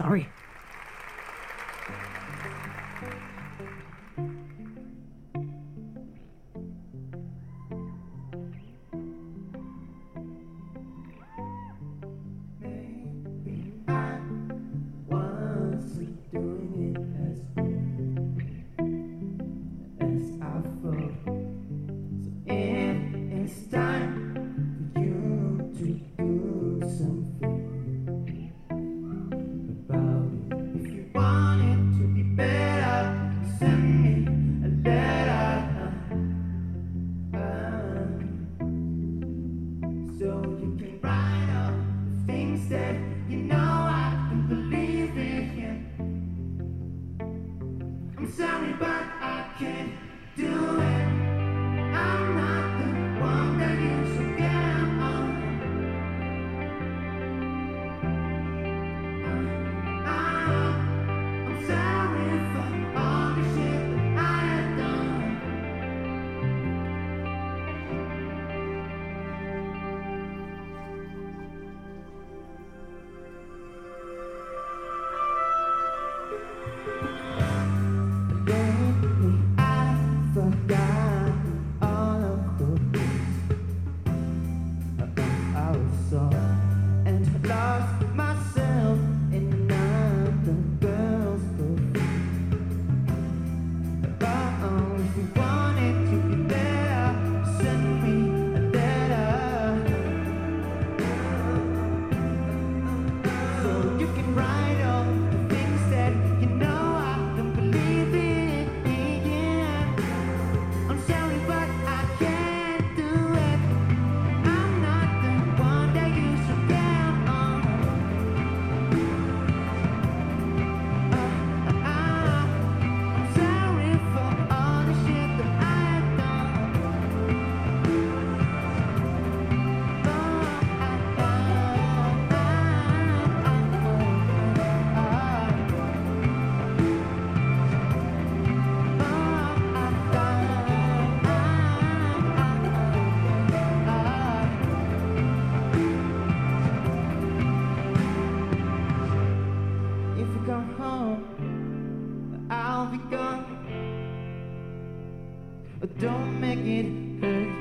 sorry. Don't make it hurt.